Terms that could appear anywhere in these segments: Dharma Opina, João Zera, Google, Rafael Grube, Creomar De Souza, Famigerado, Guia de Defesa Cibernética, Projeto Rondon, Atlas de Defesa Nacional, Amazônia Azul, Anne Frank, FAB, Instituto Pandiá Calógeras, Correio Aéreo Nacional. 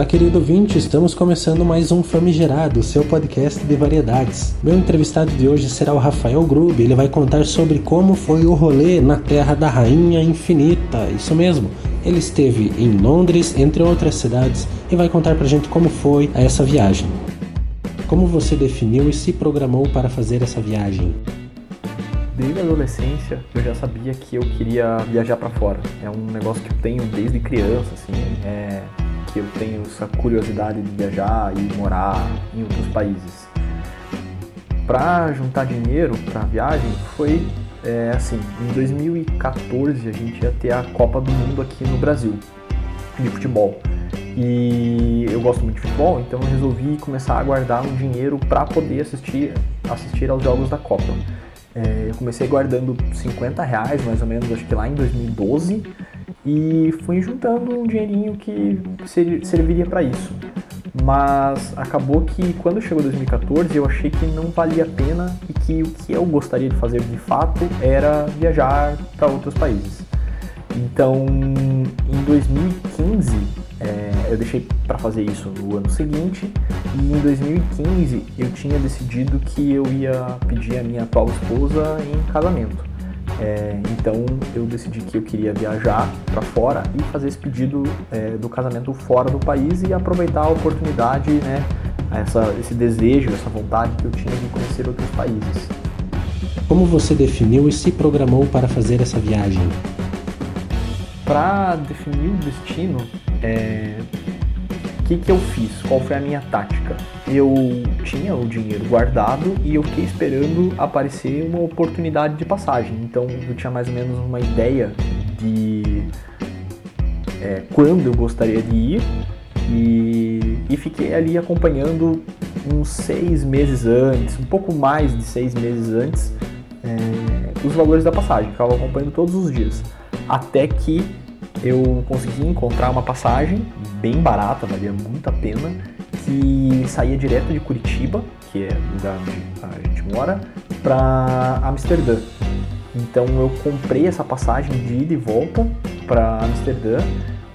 Olá, querido ouvinte, estamos começando mais um Famigerado, seu podcast de variedades. Meu entrevistado de hoje será o Rafael Grube. Ele vai contar sobre como foi o rolê na Terra da Rainha Infinita, isso mesmo. Ele esteve em Londres, entre outras cidades, e vai contar pra gente como foi essa viagem. Como você definiu e se programou para fazer essa viagem? Desde a adolescência, eu já sabia que eu queria viajar pra fora. É um negócio que eu tenho desde criança, assim, que eu tenho essa curiosidade de viajar e morar em outros países. Pra juntar dinheiro pra viagem, foi assim, em 2014 a gente ia ter a Copa do Mundo aqui no Brasil, de futebol. E eu gosto muito de futebol, então eu resolvi começar a guardar um dinheiro pra poder assistir aos jogos da Copa. Eu comecei guardando R$50 mais ou menos, acho que lá em 2012, e fui juntando um dinheirinho que serviria para isso. Mas acabou que quando chegou 2014 eu achei que não valia a pena e que o que eu gostaria de fazer de fato era viajar para outros países. Então em 2015 eu deixei para fazer isso no ano seguinte, e em 2015 eu tinha decidido que eu ia pedir a minha atual esposa em casamento. Então eu decidi que eu queria viajar para fora e fazer esse pedido do casamento fora do país e aproveitar a oportunidade, né, esse desejo, essa vontade que eu tinha de conhecer outros países. Como você definiu e se programou para fazer essa viagem? Para definir o destino, o que eu fiz? Qual foi a minha tática? Eu tinha o dinheiro guardado e eu fiquei esperando aparecer uma oportunidade de passagem. Então eu tinha mais ou menos uma ideia de quando eu gostaria de ir, e fiquei ali acompanhando uns 6 meses antes, um pouco mais de 6 meses antes, os valores da passagem. Ficava acompanhando todos os dias, até que eu consegui encontrar uma passagem bem barata, valia muito a pena, que saía direto de Curitiba, que é o lugar onde a gente mora, para Amsterdã. Então eu comprei essa passagem de ida e volta para Amsterdã,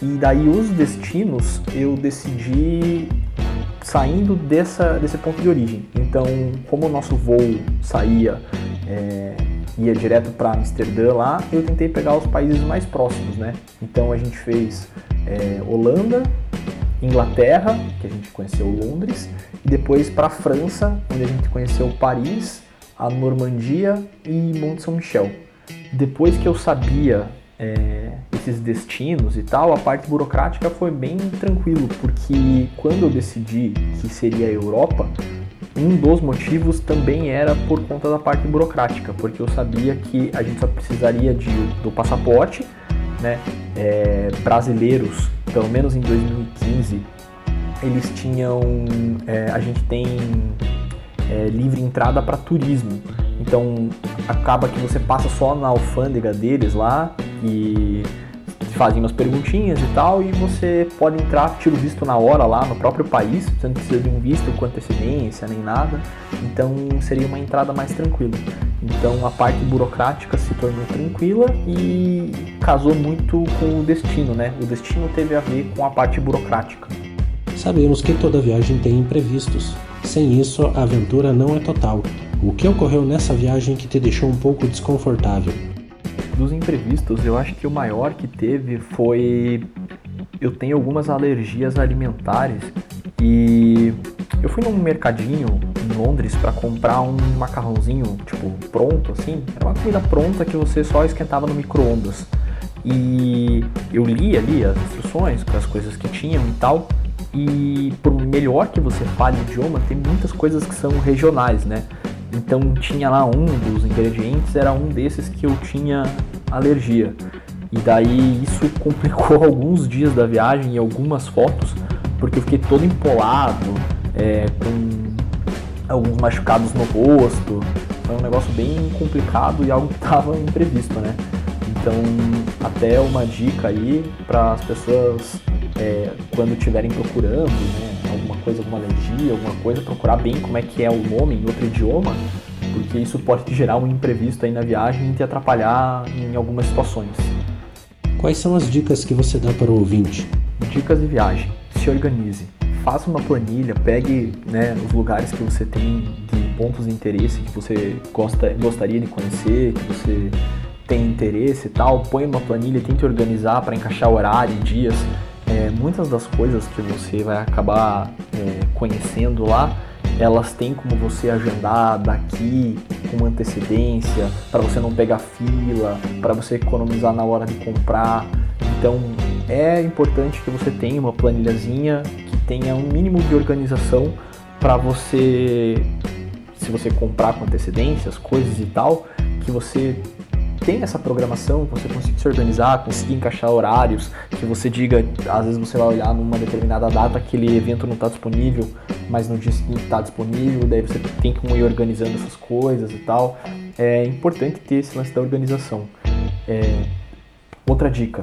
e daí os destinos eu decidi saindo desse ponto de origem. Então, como o nosso voo ia direto para Amsterdã lá, eu tentei pegar os países mais próximos, né? Então a gente fez Holanda, Inglaterra, que a gente conheceu Londres, e depois para a França, onde a gente conheceu Paris, a Normandia e Monte São Michel. Depois que eu sabia esses destinos e tal, a parte burocrática foi bem tranquilo, porque quando eu decidi que seria a Europa, um dos motivos também era por conta da parte burocrática, porque eu sabia que a gente só precisaria do passaporte, né? Brasileiros, pelo menos em 2015, eles tinham. A gente tem livre entrada para turismo, então acaba que você passa só na alfândega deles lá e fazem umas perguntinhas e tal, e você pode entrar, tira o visto na hora lá no próprio país, você não precisa de um visto com antecedência nem nada, então seria uma entrada mais tranquila. Então a parte burocrática se tornou tranquila e casou muito com o destino, né? O destino teve a ver com a parte burocrática. Sabemos que toda viagem tem imprevistos, sem isso a aventura não é total. O que ocorreu nessa viagem que te deixou um pouco desconfortável? Dos imprevistos, eu acho que o maior que teve foi... Eu tenho algumas alergias alimentares e eu fui num mercadinho em Londres para comprar um macarrãozinho, tipo, pronto, assim. Era uma comida pronta que você só esquentava no micro-ondas. E eu li ali as instruções, as coisas que tinham e tal. E por melhor que você fale o idioma, tem muitas coisas que são regionais, né? Então tinha lá um dos ingredientes, era um desses que eu tinha alergia. E daí isso complicou alguns dias da viagem e algumas fotos, porque eu fiquei todo empolado, com alguns machucados no rosto. Foi um negócio bem complicado e algo que estava imprevisto, né? Então até uma dica aí para as pessoas, quando estiverem procurando, né, alguma alergia, alguma coisa, procurar bem como é que é o nome em outro idioma, porque isso pode te gerar um imprevisto aí na viagem e te atrapalhar em algumas situações. Quais são as dicas que você dá para o ouvinte? Dicas de viagem. se organize. Faça uma planilha, pegue, né, os lugares que você tem de pontos de interesse que você gostaria de conhecer, que você tem interesse e tal. Põe uma planilha, tente organizar para encaixar horário e dias. Muitas das coisas que você vai acabar conhecendo lá, elas têm como você agendar daqui com antecedência, para você não pegar fila, para você economizar na hora de comprar. Então é importante que você tenha uma planilhazinha, que tenha um mínimo de organização para você, se você comprar com antecedência, as coisas e tal, que você tenha essa programação, que você consiga se organizar, conseguir encaixar horários, que você diga, às vezes você vai olhar numa determinada data, aquele evento não está disponível, mas no dia seguinte está disponível, daí você tem que ir organizando essas coisas e tal. É importante ter esse lance da organização. Outra dica,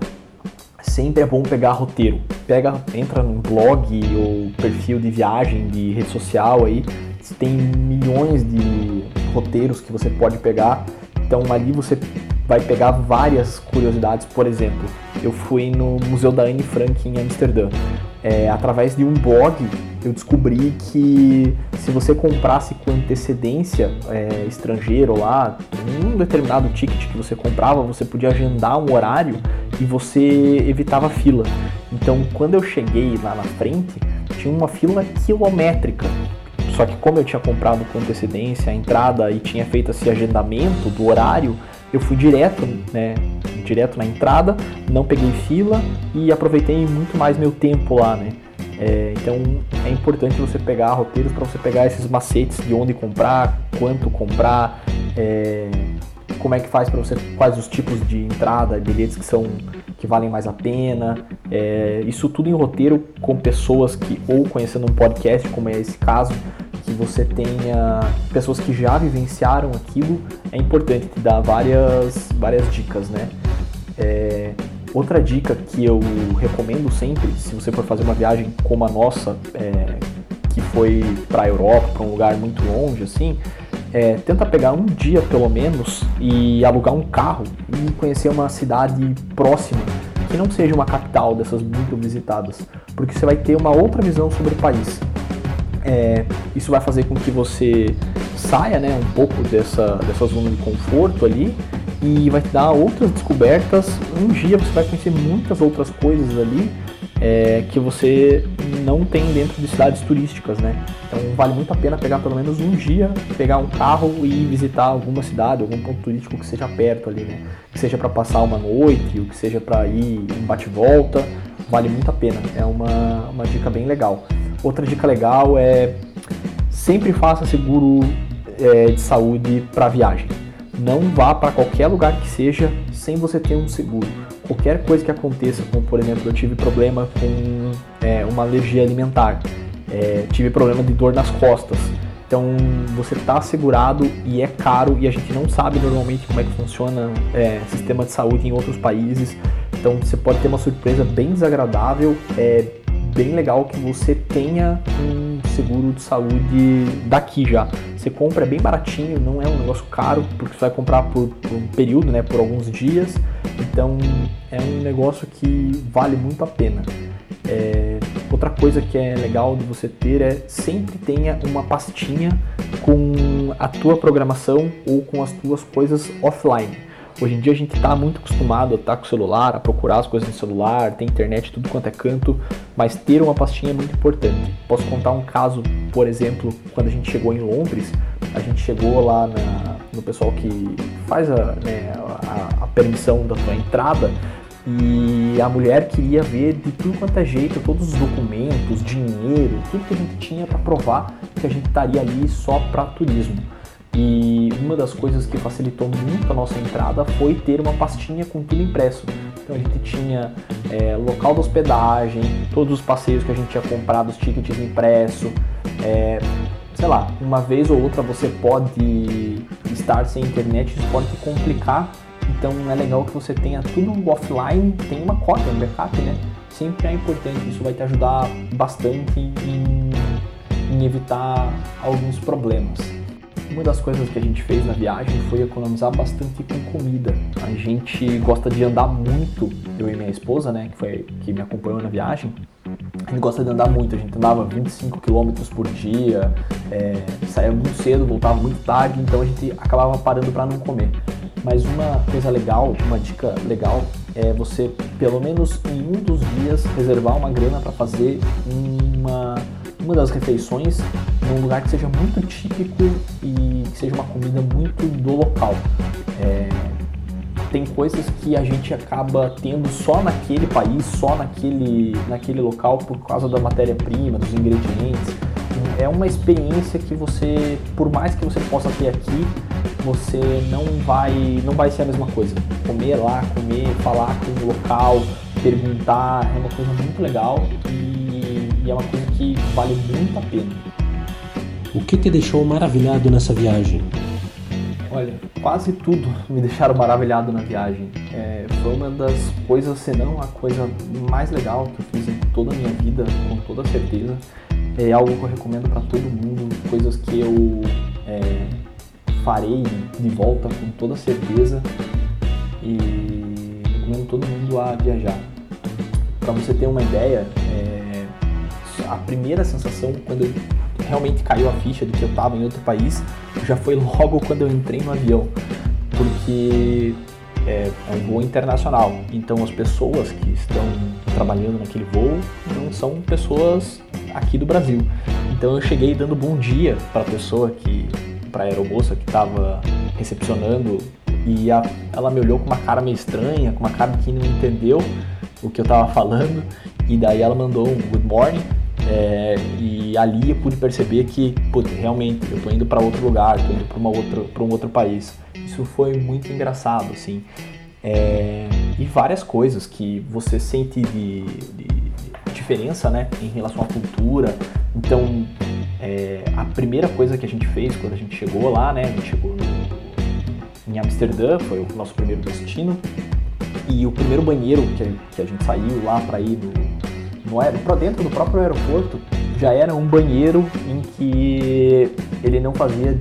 sempre é bom pegar roteiro. Entra num blog ou perfil de viagem, de rede social aí, tem milhões de roteiros que você pode pegar, então ali você vai pegar várias curiosidades. Por exemplo, eu fui no Museu da Anne Frank em Amsterdã. Através de um blog, eu descobri que se você comprasse com antecedência estrangeiro lá, um determinado ticket que você comprava, você podia agendar um horário e você evitava fila. Então, quando eu cheguei lá na frente, tinha uma fila quilométrica. Só que como eu tinha comprado com antecedência a entrada e tinha feito esse agendamento do horário, eu fui direto na entrada, não peguei fila e aproveitei muito mais meu tempo lá, né? Então é importante você pegar roteiros para você pegar esses macetes de onde comprar, quanto comprar, como é que faz para você, quais os tipos de entrada, bilhetes que valem mais a pena, isso tudo em roteiro com pessoas que, ou conhecendo um podcast, como é esse caso, que você tenha pessoas que já vivenciaram aquilo, é importante te dar várias dicas, né? Outra dica que eu recomendo sempre, se você for fazer uma viagem como a nossa, que foi para a Europa, para um lugar muito longe assim, tenta pegar um dia pelo menos e alugar um carro e conhecer uma cidade próxima, que não seja uma capital dessas muito visitadas, porque você vai ter uma outra visão sobre o país. Isso vai fazer com que você saia, né, um pouco dessa zona de conforto ali, e vai te dar outras descobertas. Um dia você vai conhecer muitas outras coisas ali que você não tem dentro de cidades turísticas, né? Então vale muito a pena pegar pelo menos um dia, pegar um carro e visitar alguma cidade, algum ponto turístico que seja perto ali, né? Que seja para passar uma noite, ou que seja para ir um bate-volta, vale muito a pena, é uma dica bem legal. Outra dica legal é sempre faça seguro de saúde para viagem. Não vá para qualquer lugar que seja sem você ter um seguro. Qualquer coisa que aconteça, como por exemplo, eu tive problema com uma alergia alimentar, tive problema de dor nas costas. Então você está assegurado e é caro, e a gente não sabe normalmente como é que funciona sistema de saúde em outros países. Então você pode ter uma surpresa bem desagradável. É bem legal que você tenha um seguro de saúde daqui já. Você compra bem baratinho, não é um negócio caro, porque você vai comprar por um período, né, por alguns dias. Então é um negócio que vale muito a pena. Outra coisa que é legal de você ter é sempre tenha uma pastinha com a tua programação ou com as tuas coisas offline. Hoje em dia a gente está muito acostumado a estar com o celular, a procurar as coisas no celular, tem internet, tudo quanto é canto, mas ter uma pastinha é muito importante. Posso contar um caso, por exemplo, quando a gente chegou em Londres, a gente chegou lá no pessoal que faz a permissão da tua entrada, e a mulher queria ver de tudo quanto é jeito, todos os documentos, dinheiro, tudo que a gente tinha para provar que a gente estaria ali só para turismo. E uma das coisas que facilitou muito a nossa entrada foi ter uma pastinha com tudo impresso. Então a gente tinha local da hospedagem, todos os passeios que a gente tinha comprado, os tickets impressos. Sei lá, uma vez ou outra você pode estar sem internet, isso pode te complicar. Então é legal que você tenha tudo offline, tenha uma cópia, um backup, né? Sempre é importante, isso vai te ajudar bastante em evitar alguns problemas. Uma das coisas que a gente fez na viagem foi economizar bastante com comida. A gente gosta de andar muito, eu e minha esposa, né, que me acompanhou na viagem. A gente gosta de andar muito, a gente andava 25 km por dia, saía muito cedo, voltava muito tarde, então a gente acabava parando para não comer. Mas uma coisa legal, uma dica legal, é você, pelo menos em um dos dias, reservar uma grana para fazer uma das refeições num lugar que seja muito típico e que seja uma comida muito do local. Tem coisas que a gente acaba tendo só naquele país, só naquele local, por causa da matéria-prima, dos ingredientes. É uma experiência que você, por mais que você possa ter aqui, você não vai ser a mesma coisa. Comer lá, falar com o local, perguntar, é uma coisa muito legal e é uma coisa que vale muito a pena. O que te deixou maravilhado nessa viagem? Olha, quase tudo me deixaram maravilhado na viagem. Foi uma das coisas, se não a coisa mais legal que eu fiz em toda a minha vida, com toda certeza. É algo que eu recomendo para todo mundo, coisas que eu farei de volta com toda certeza e recomendo todo mundo a viajar. Para você ter uma ideia, a primeira sensação quando eu realmente caiu a ficha de que eu estava em outro país já foi logo quando eu entrei no avião, porque é um voo internacional, então as pessoas que estão trabalhando naquele voo não são pessoas aqui do Brasil. Então eu cheguei dando bom dia para a aeromoça que estava recepcionando e ela me olhou com uma cara meio estranha, com uma cara que não entendeu o que eu estava falando, e daí ela mandou um good morning. E ali eu pude perceber que, realmente, eu estou indo para outro lugar, estou indo para um outro país. Isso foi muito engraçado, assim. E várias coisas que você sente de diferença, né, em relação à cultura. Então, a primeira coisa que a gente fez quando a gente chegou lá, né, a gente chegou em Amsterdã, foi o nosso primeiro destino. E o primeiro banheiro que a gente saiu lá para ir para dentro do próprio aeroporto, já era um banheiro em que ele não fazia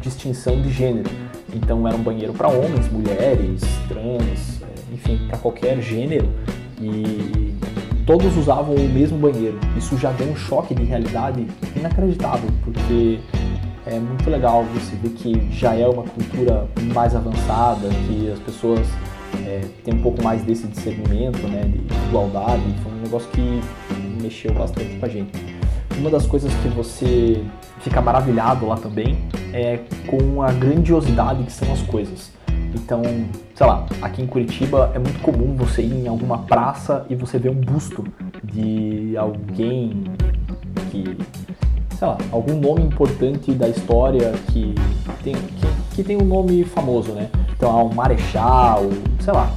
distinção de gênero. Então era um banheiro para homens, mulheres, trans, enfim, para qualquer gênero, e todos usavam o mesmo banheiro. Isso já deu um choque de realidade inacreditável, porque é muito legal você ver que já é uma cultura mais avançada, que as pessoas tem um pouco mais desse discernimento, né, de igualdade. Foi um negócio que mexeu bastante com a gente. Uma das coisas que você fica maravilhado lá também é com a grandiosidade que são as coisas. Então, sei lá, aqui em Curitiba é muito comum você ir em alguma praça e você ver um busto de alguém que, sei lá, algum nome importante da história que tem um nome famoso, né? Então, um marechal, sei lá,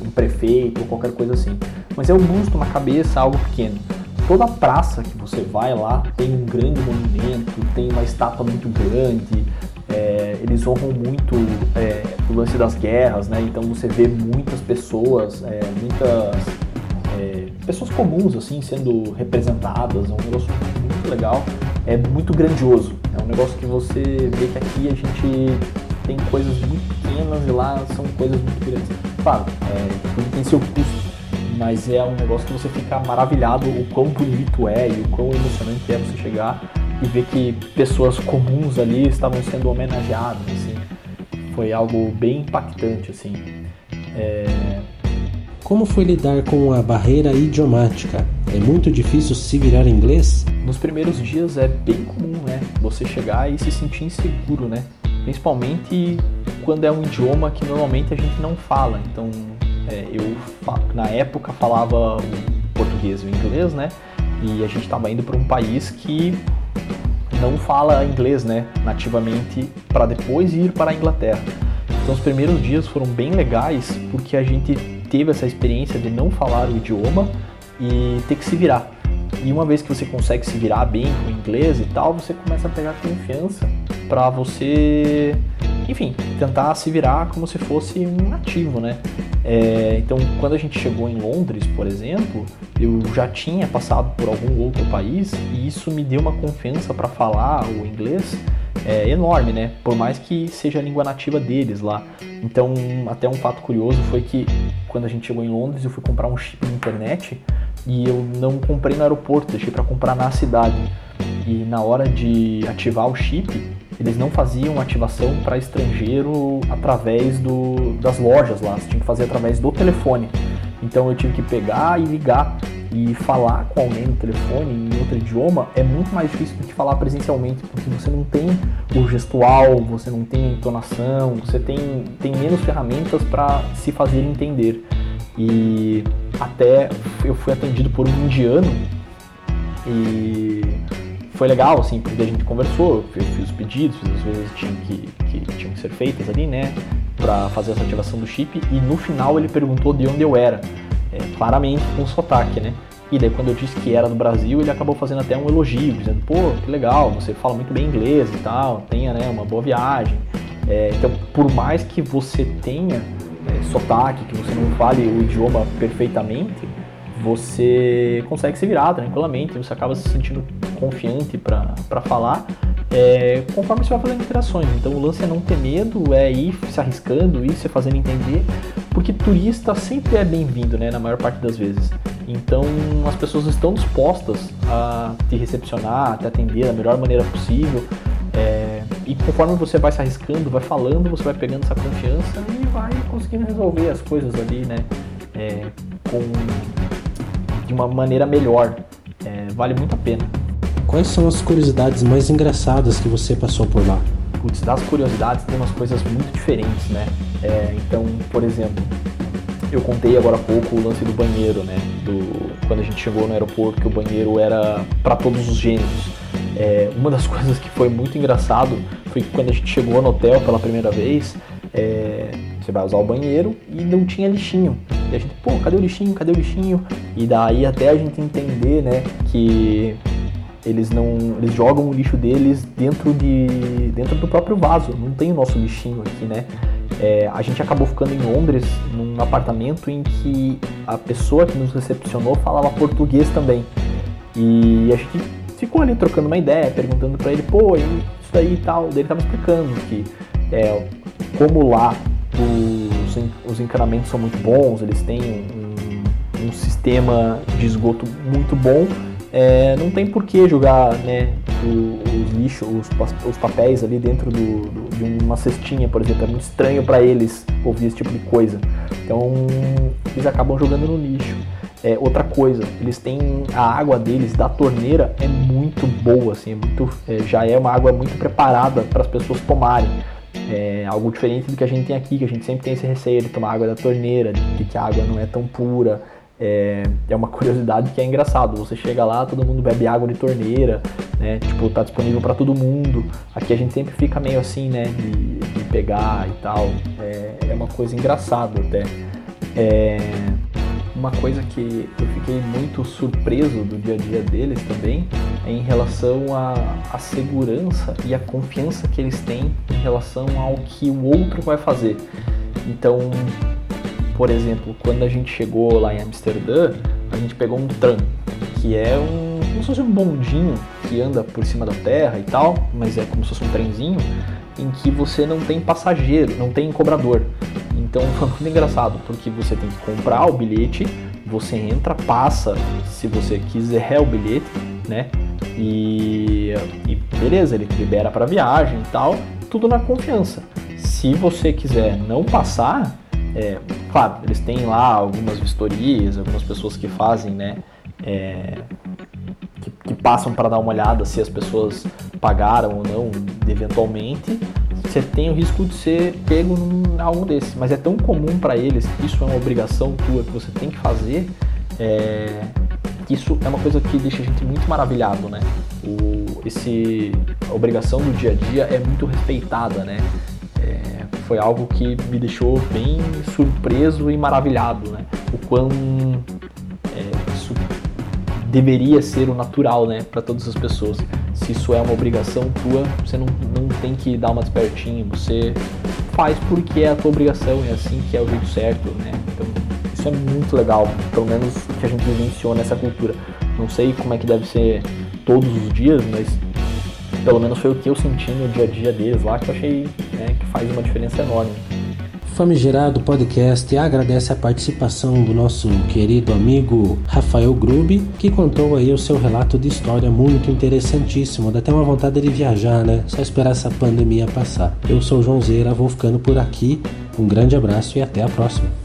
um prefeito, qualquer coisa assim. Mas é um busto, uma cabeça, algo pequeno. Toda praça que você vai lá tem um grande monumento, tem uma estátua muito grande, eles honram muito o lance das guerras, né? Então você vê muitas pessoas, pessoas comuns, assim, sendo representadas. É um negócio muito legal, é muito grandioso. É um negócio que você vê que aqui a gente tem coisas muito pequenas e lá são coisas muito grandes. Claro, tudo tem seu custo, mas é um negócio que você fica maravilhado o quão bonito é e o quão emocionante é você chegar e ver que pessoas comuns ali estavam sendo homenageadas, assim. Foi algo bem impactante, assim. Como foi lidar com a barreira idiomática? É muito difícil se virar em inglês? Nos primeiros dias é bem comum, né? Você chegar e se sentir inseguro, né? Principalmente quando é um idioma que normalmente a gente não fala. Então, eu na época falava o português e o inglês, né? E a gente estava indo para um país que não fala inglês, né, nativamente, para depois ir para a Inglaterra. Então, os primeiros dias foram bem legais porque a gente teve essa experiência de não falar o idioma e ter que se virar. E uma vez que você consegue se virar bem com o inglês e tal, você começa a pegar confiança para você, enfim, tentar se virar como se fosse um nativo, né? Então, quando a gente chegou em Londres, por exemplo, eu já tinha passado por algum outro país e isso me deu uma confiança para falar o inglês enorme, né? Por mais que seja a língua nativa deles lá. Então, até um fato curioso foi que quando a gente chegou em Londres, eu fui comprar um chip de internet e eu não comprei no aeroporto, deixei para comprar na cidade. E na hora de ativar o chip, eles não faziam ativação para estrangeiro através das lojas lá, você tinha que fazer através do telefone. Então eu tive que pegar e ligar e falar com alguém no telefone em outro idioma é muito mais difícil do que falar presencialmente, porque você não tem o gestual, você não tem a entonação, você tem menos ferramentas para se fazer entender. E até eu fui atendido por um indiano e foi legal, assim, porque a gente conversou, eu fiz os pedidos, as coisas tinham que ser feitas ali, né, para fazer essa ativação do chip, e no final ele perguntou de onde eu era, claramente com sotaque, né, e daí quando eu disse que era do Brasil, ele acabou fazendo até um elogio, dizendo, pô, que legal, você fala muito bem inglês e tal, tenha, né, uma boa viagem. Então, por mais que você tenha sotaque, que você não fale o idioma perfeitamente, você consegue se virar tranquilamente, você acaba se sentindo confiante para falar, conforme você vai fazendo interações. Então o lance é não ter medo, é ir se arriscando, ir se fazendo entender, porque turista sempre é bem-vindo, né, na maior parte das vezes. Então as pessoas estão dispostas a te recepcionar, a te atender da melhor maneira possível, e conforme você vai se arriscando, vai falando, você vai pegando essa confiança e vai conseguindo resolver as coisas ali, né, de uma maneira melhor. Vale muito a pena. Quais são as curiosidades mais engraçadas que você passou por lá? Putz, das curiosidades tem umas coisas muito diferentes, né? Então, por exemplo, eu contei agora há pouco o lance do banheiro, né? Quando a gente chegou no aeroporto, que o banheiro era para todos os gêneros. Uma das coisas que foi muito engraçado foi que quando a gente chegou no hotel pela primeira vez, você vai usar o banheiro e não tinha lixinho. E a gente, pô, cadê o lixinho? Cadê o lixinho? E daí até a gente entender, né, que eles jogam o lixo deles dentro do próprio vaso. Não tem o nosso lixinho aqui, né? A gente acabou ficando em Londres, num apartamento em que a pessoa que nos recepcionou falava português também. E a gente ficou ali trocando uma ideia, perguntando pra ele, pô, isso daí e tal. Daí ele tava explicando que como lá os encanamentos são muito bons, eles têm um sistema de esgoto muito bom, não tem por que jogar, né, os lixos, os papéis ali dentro de uma cestinha, por exemplo. É muito estranho para eles ouvir esse tipo de coisa, então eles acabam jogando no lixo. Outra coisa, eles têm a água deles da torneira, é muito boa, assim, já é uma água muito preparada para as pessoas tomarem. Algo diferente do que a gente tem aqui, que a gente sempre tem esse receio de tomar água da torneira, de que a água não é tão pura. É uma curiosidade que é engraçado. Você chega lá, todo mundo bebe água de torneira, né? Tipo, tá disponível para todo mundo. Aqui a gente sempre fica meio assim, né, de pegar e tal. É uma coisa engraçada até. Uma coisa que eu fiquei muito surpreso do dia a dia deles também é em relação à segurança e à confiança que eles têm em relação ao que o outro vai fazer. Então, por exemplo, quando a gente chegou lá em Amsterdã, a gente pegou um tram, que é como se fosse um bondinho que anda por cima da terra e tal, mas é como se fosse um trenzinho, em que você não tem passageiro, não tem cobrador. Então foi muito engraçado, porque você tem que comprar o bilhete, você entra, passa, se você quiser o bilhete, né, e beleza, ele te libera para viagem e tal, tudo na confiança. Se você quiser não passar, claro, eles têm lá algumas vistorias, algumas pessoas que fazem, né, que passam para dar uma olhada se as pessoas pagaram ou não, eventualmente, você tem o risco de ser pego em algo desse. Mas é tão comum para eles, isso é uma obrigação tua que você tem que fazer, que isso é uma coisa que deixa a gente muito maravilhado, né? A obrigação do dia a dia é muito respeitada, né? Foi algo que me deixou bem surpreso e maravilhado, né? O quão isso deveria ser o natural, né, para todas as pessoas. Se isso é uma obrigação tua, você não tem que dar uma despertinha, você faz porque é a tua obrigação, é assim que é o jeito certo, né? Então, isso é muito legal, pelo menos que a gente vivenciou nessa cultura. Não sei como é que deve ser todos os dias, mas pelo menos foi o que eu senti no dia a dia deles lá, que eu achei, né, que faz uma diferença enorme. Famigerado Podcast agradece a participação do nosso querido amigo Rafael Grube, que contou aí o seu relato de história muito interessantíssimo. Dá até uma vontade de viajar, né? Só esperar essa pandemia passar. Eu sou o João Zera, vou ficando por aqui. Um grande abraço e até a próxima.